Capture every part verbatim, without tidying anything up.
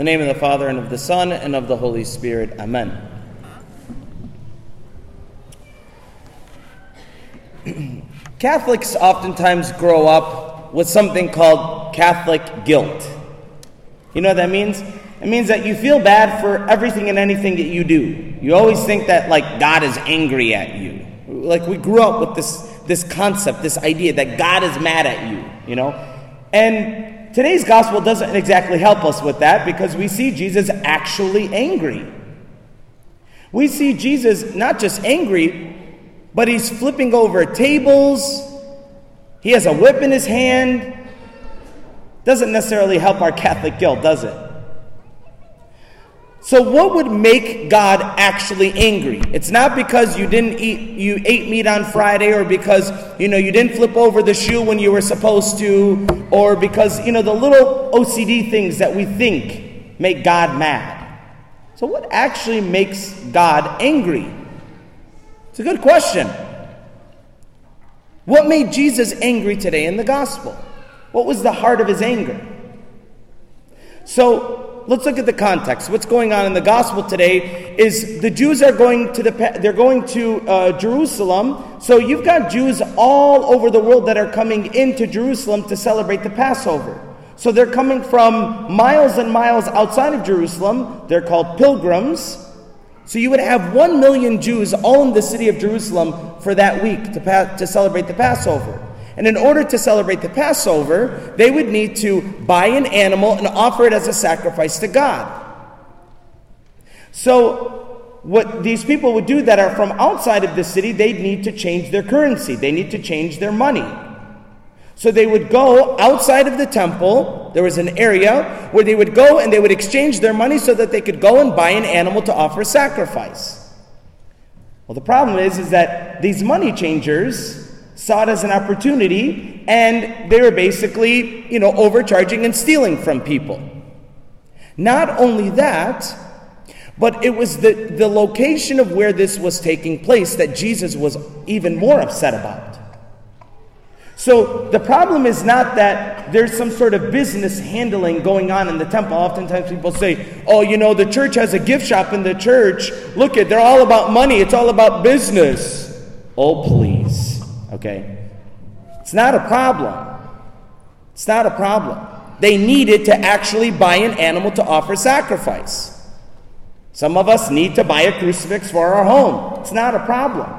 In the name of the Father, and of the Son, and of the Holy Spirit. Amen. Catholics oftentimes grow up with something called Catholic guilt. You know what that means? It means that you feel bad for everything and anything that you do. You always think that, like, God is angry at you. Like, we grew up with this, this concept, this idea that God is mad at you, you know? And today's gospel doesn't exactly help us with that, because we see Jesus actually angry. We see Jesus not just angry, but he's flipping over tables. He has a whip in his hand. Doesn't necessarily help our Catholic guilt, does it? So what would make God actually angry? It's not because you didn't eat, you ate meat on Friday, or because, you know, you didn't flip over the shoe when you were supposed to, or because, you know, the little O C D things that we think make God mad. So what actually makes God angry? It's a good question. What made Jesus angry today in the gospel? What was the heart of his anger? So let's look at the context. What's going on in the gospel today is the Jews are going to the they're going to uh, Jerusalem. So you've got Jews all over the world that are coming into Jerusalem to celebrate the Passover. So they're coming from miles and miles outside of Jerusalem. They're called pilgrims. So you would have one million Jews all in the city of Jerusalem for that week to pa- to celebrate the Passover. And in order to celebrate the Passover, they would need to buy an animal and offer it as a sacrifice to God. So what these people would do that are from outside of the city, they'd need to change their currency. They need to change their money. So they would go outside of the temple. There was an area where they would go and they would exchange their money so that they could go and buy an animal to offer sacrifice. Well, the problem is, is that these money changers saw it as an opportunity, and they were basically, you know, overcharging and stealing from people. Not only that, but it was the, the location of where this was taking place that Jesus was even more upset about. So the problem is not that there's some sort of business handling going on in the temple. Oftentimes people say, oh, you know, the church has a gift shop in the church. Look at, they're all about money. It's all about business. Oh, please. Okay, it's not a problem. It's not a problem. They needed to actually buy an animal to offer sacrifice. Some of us need to buy a crucifix for our home. It's not a problem.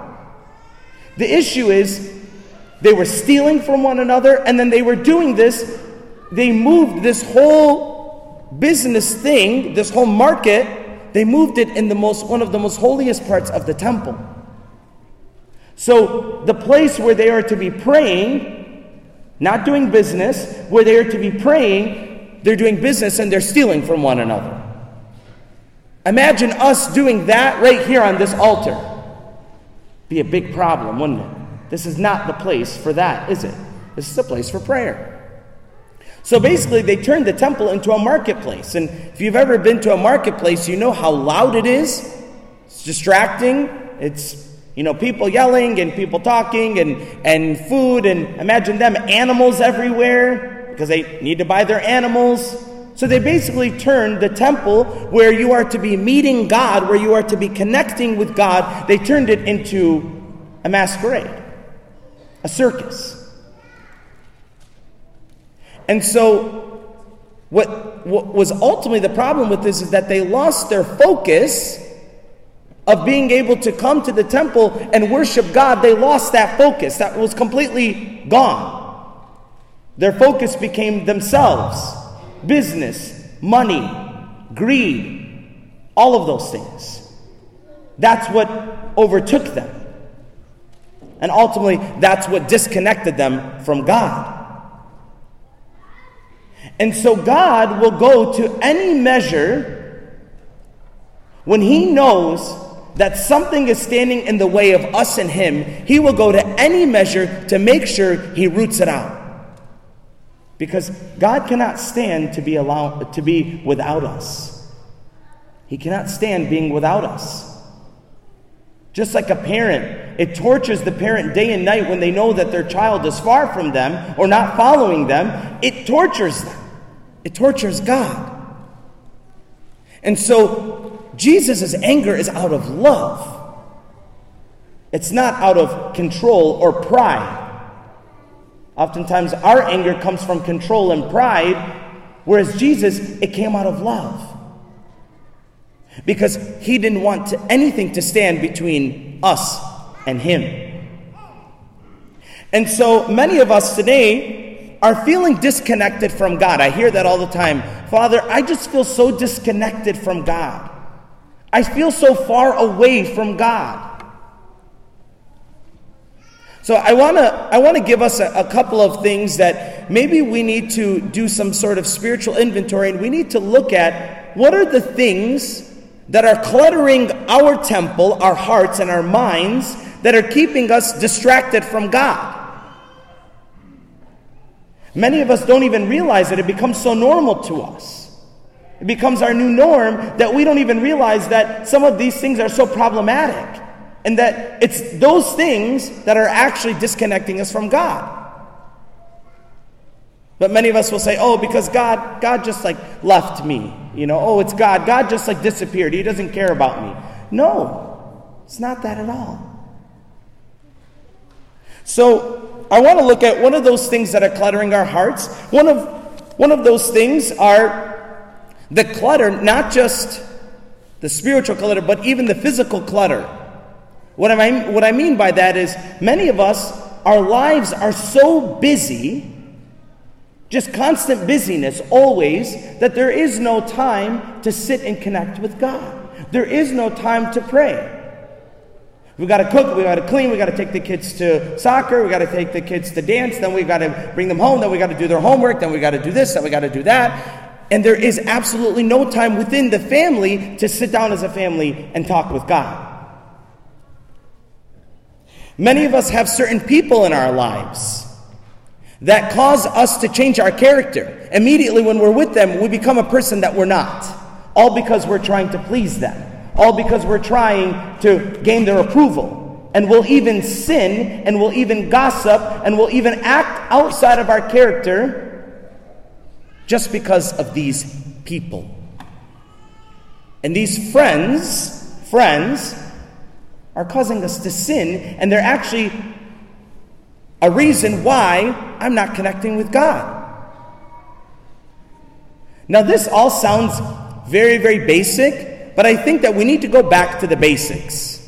The issue is they were stealing from one another, and then they were doing this. They moved this whole business thing, this whole market, they moved it in the most one of the most holiest parts of the temple. So the place where they are to be praying, not doing business, where they are to be praying, they're doing business and they're stealing from one another. Imagine us doing that right here on this altar. Be a big problem, wouldn't it? This is not the place for that, is it? This is a place for prayer. So basically they turned the temple into a marketplace. And if you've ever been to a marketplace, you know how loud it is. It's distracting. It's You know, people yelling and people talking and, and food, and imagine them, animals everywhere, because they need to buy their animals. So they basically turned the temple, where you are to be meeting God, where you are to be connecting with God, they turned it into a masquerade, a circus. And so what, what was ultimately the problem with this is that they lost their focus of being able to come to the temple and worship God. They lost that focus. That was completely gone. Their focus became themselves, business, money, greed, all of those things. That's what overtook them. And ultimately, that's what disconnected them from God. And so God will go to any measure when he knows that something is standing in the way of us and him. He will go to any measure to make sure he roots it out. Because God cannot stand to be allowed to be without us. He cannot stand being without us. Just like a parent, it tortures the parent day and night when they know that their child is far from them or not following them. It tortures them. It tortures God. And so Jesus' anger is out of love. It's not out of control or pride. Oftentimes our anger comes from control and pride, whereas Jesus, it came out of love. Because he didn't want to, anything to stand between us and him. And so many of us today are feeling disconnected from God. I hear that all the time. Father, I just feel so disconnected from God. I feel so far away from God. So I want to I want to give us a, a couple of things that maybe we need to do some sort of spiritual inventory, and we need to look at what are the things that are cluttering our temple, our hearts, and our minds that are keeping us distracted from God. Many of us don't even realize that it becomes so normal to us. It becomes our new norm that we don't even realize that some of these things are so problematic. And that it's those things that are actually disconnecting us from God. But many of us will say, oh, because God, God just like left me. You know, oh, it's God. God just like disappeared. He doesn't care about me. No, it's not that at all. So I want to look at one of those things that are cluttering our hearts. One of, one of those things are the clutter, not just the spiritual clutter, but even the physical clutter. What I, what I mean by that is many of us, our lives are so busy, just constant busyness always, that there is no time to sit and connect with God. There is no time to pray. We got to cook, we got to clean, we got to take the kids to soccer, we got to take the kids to dance, then we got to bring them home, then we got to do their homework, then we got to do this, then we got to do that. And there is absolutely no time within the family to sit down as a family and talk with God. Many of us have certain people in our lives that cause us to change our character. Immediately when we're with them, we become a person that we're not. All because we're trying to please them. All because we're trying to gain their approval. And we'll even sin, and we'll even gossip, and we'll even act outside of our character just because of these people. And these friends, friends... are causing us to sin, and they're actually a reason why I'm not connecting with God. Now, this all sounds very, very basic, but I think that we need to go back to the basics.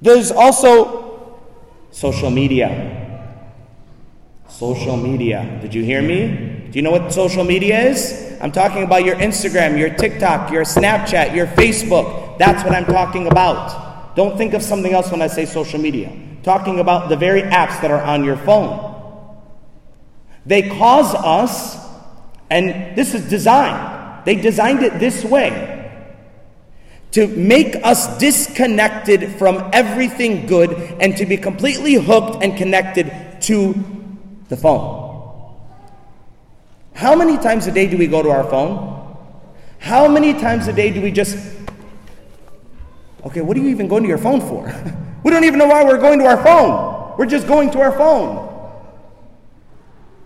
There's also social media. Social media. Did you hear me? Do you know what social media is? I'm talking about your Instagram, your TikTok, your Snapchat, your Facebook. That's what I'm talking about. Don't think of something else when I say social media. Talking about the very apps that are on your phone. They cause us, and this is designed. They designed it this way. To make us disconnected from everything good and to be completely hooked and connected to the phone. How many times a day do we go to our phone? How many times a day do we just... Okay, what are you even going to your phone for? We don't even know why we're going to our phone. We're just going to our phone.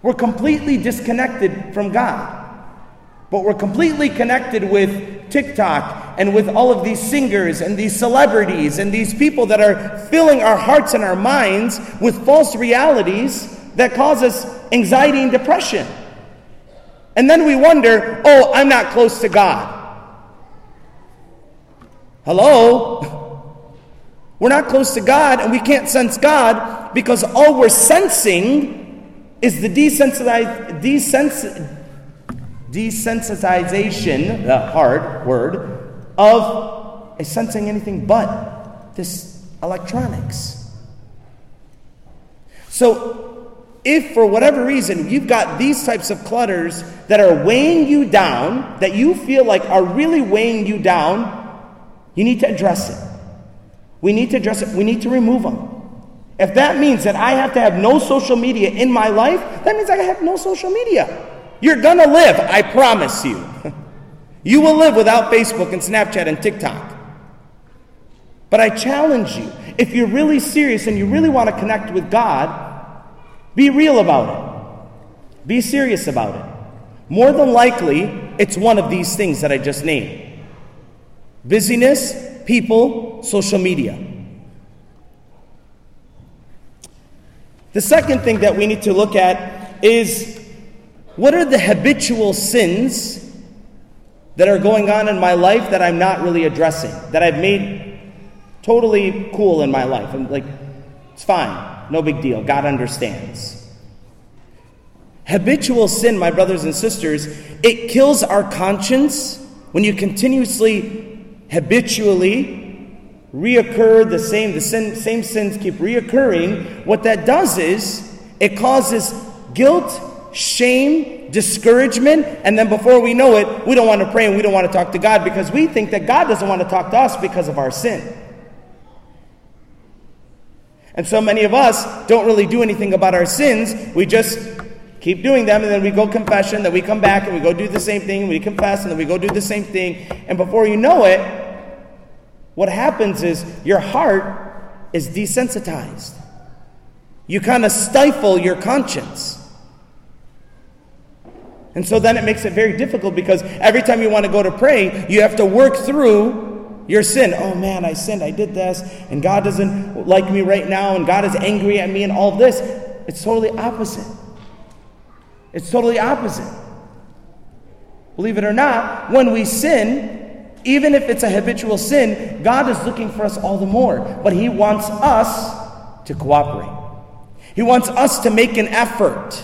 We're completely disconnected from God. But we're completely connected with TikTok and with all of these singers and these celebrities and these people that are filling our hearts and our minds with false realities that cause us anxiety and depression. And then we wonder, oh, I'm not close to God. Hello? We're not close to God, and we can't sense God because all we're sensing is the desensitiz- desens- desensitization, the hard word, of is sensing anything but this electronics. So, if for whatever reason you've got these types of clutters that are weighing you down, that you feel like are really weighing you down, you need to address it. We need to address it. We need to remove them. If that means that I have to have no social media in my life, that means I have no social media. You're going to live, I promise you. You will live without Facebook and Snapchat and TikTok. But I challenge you, if you're really serious and you really want to connect with God, be real about it. Be serious about it. More than likely, it's one of these things that I just named. Busyness, people, social media. The second thing that we need to look at is, what are the habitual sins that are going on in my life that I'm not really addressing, that I've made totally cool in my life? I'm like, it's fine, no big deal, God understands. Habitual sin, my brothers and sisters, it kills our conscience when you continuously, habitually reoccur the same, the sin, same sins keep reoccurring. What that does is, it causes guilt, shame, discouragement, and then before we know it, we don't want to pray and we don't want to talk to God because we think that God doesn't want to talk to us because of our sin. And so many of us don't really do anything about our sins. We just keep doing them, and then we go confession, then we come back and we go do the same thing, we confess, and then we go do the same thing. And before you know it, what happens is your heart is desensitized. You kind of stifle your conscience. And so then it makes it very difficult, because every time you want to go to pray, you have to work through your sin. Oh man, I sinned, I did this, and God doesn't like me right now, and God is angry at me, and all this. It's totally opposite. It's totally opposite. Believe it or not, when we sin, even if it's a habitual sin, God is looking for us all the more. But He wants us to cooperate. He wants us to make an effort.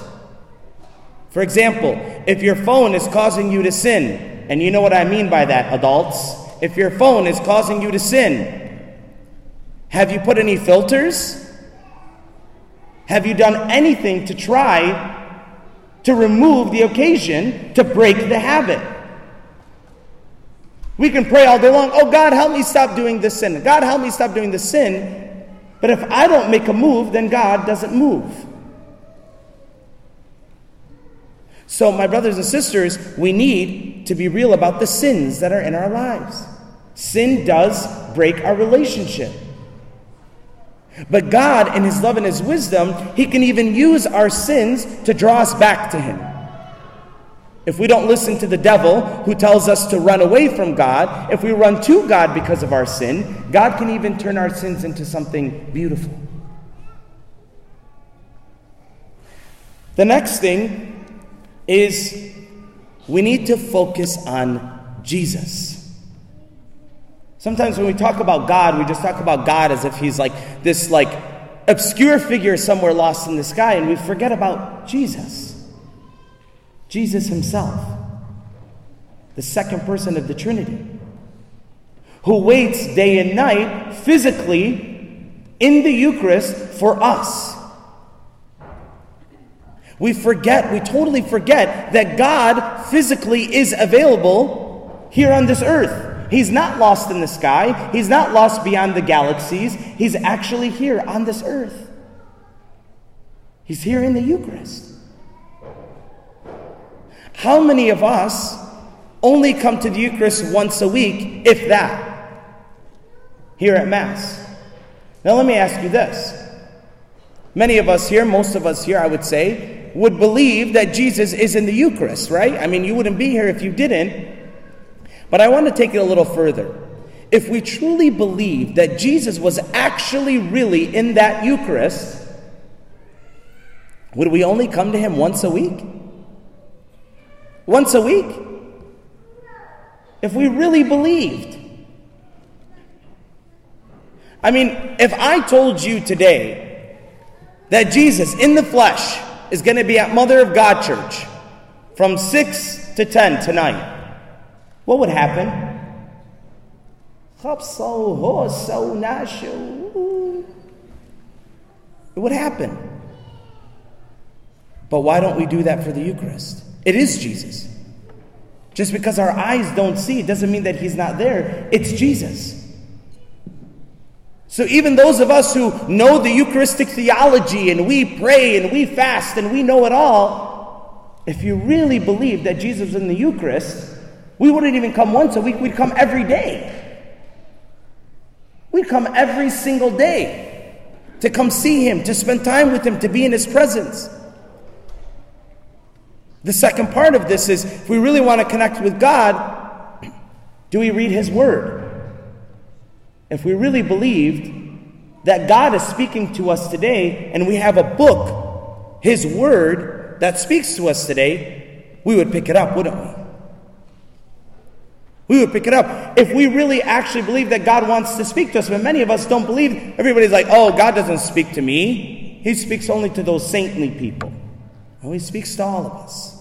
For example, if your phone is causing you to sin, and you know what I mean by that, adults, if your phone is causing you to sin, have you put any filters? Have you done anything to try to remove the occasion, to break the habit? We can pray all day long, oh God, help me stop doing this sin. God, help me stop doing this sin. But if I don't make a move, then God doesn't move. So, my brothers and sisters, we need to be real about the sins that are in our lives. Sin does break our relationship. But God, in His love and His wisdom, He can even use our sins to draw us back to Him. If we don't listen to the devil, who tells us to run away from God, if we run to God because of our sin, God can even turn our sins into something beautiful. The next thing is, we need to focus on Jesus. Sometimes when we talk about God, we just talk about God as if He's like this like obscure figure somewhere lost in the sky, and we forget about Jesus. Jesus Himself, the second person of the Trinity, who waits day and night physically in the Eucharist for us. We forget, we totally forget that God physically is available here on this earth. He's not lost in the sky. He's not lost beyond the galaxies. He's actually here on this earth. He's here in the Eucharist. How many of us only come to the Eucharist once a week, if that, here at Mass? Now let me ask you this. Many of us here, most of us here, I would say, would believe that Jesus is in the Eucharist, right? I mean, you wouldn't be here if you didn't. But I want to take it a little further. If we truly believe that Jesus was actually really in that Eucharist, would we only come to Him once a week? Once a week? If we really believed. I mean, if I told you today that Jesus in the flesh is going to be at Mother of God Church from six to ten tonight, what would happen? It would happen. But why don't we do that for the Eucharist? It is Jesus. Just because our eyes don't see, it doesn't mean that He's not there. It's Jesus. So even those of us who know the Eucharistic theology, and we pray and we fast and we know it all, if you really believe that Jesus is in the Eucharist, we wouldn't even come once a week, we'd come every day. We'd come every single day to come see Him, to spend time with Him, to be in His presence. The second part of this is, if we really want to connect with God, do we read His Word? If we really believed that God is speaking to us today, and we have a book, His Word, that speaks to us today, we would pick it up, wouldn't we? We would pick it up if we really actually believe that God wants to speak to us. But many of us don't believe. Everybody's like, oh, God doesn't speak to me. He speaks only to those saintly people. No, He speaks to all of us.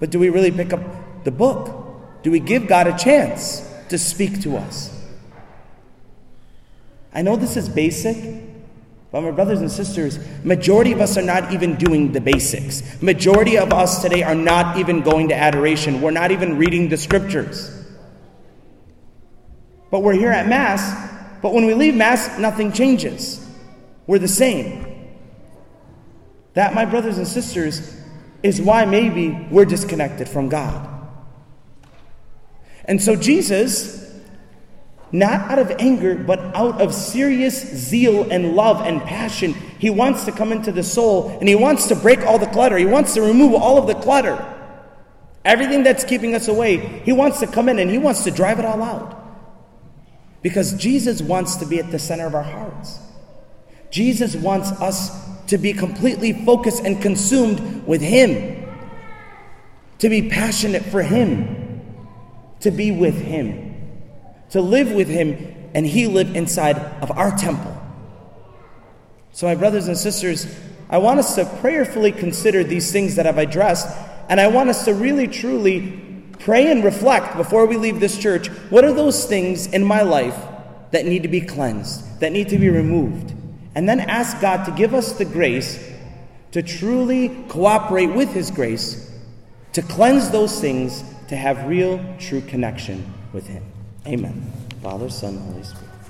But do we really pick up the book? Do we give God a chance to speak to us? I know this is basic, but my brothers and sisters, majority of us are not even doing the basics. Majority of us today are not even going to adoration. We're not even reading the scriptures. But we're here at Mass, but when we leave Mass, nothing changes. We're the same. That, my brothers and sisters, is why maybe we're disconnected from God. And so Jesus, not out of anger, but out of serious zeal and love and passion, He wants to come into the soul, and He wants to break all the clutter. He wants to remove all of the clutter. Everything that's keeping us away, He wants to come in and He wants to drive it all out. Because Jesus wants to be at the center of our hearts. Jesus wants us to be completely focused and consumed with Him. To be passionate for Him. To be with Him. To live with Him, and He lived inside of our temple. So my brothers and sisters, I want us to prayerfully consider these things that I've addressed, and I want us to really truly pray and reflect before we leave this church, what are those things in my life that need to be cleansed, that need to be removed? And then ask God to give us the grace to truly cooperate with His grace, to cleanse those things, to have real, true connection with Him. Amen. Father, Son, Holy Spirit.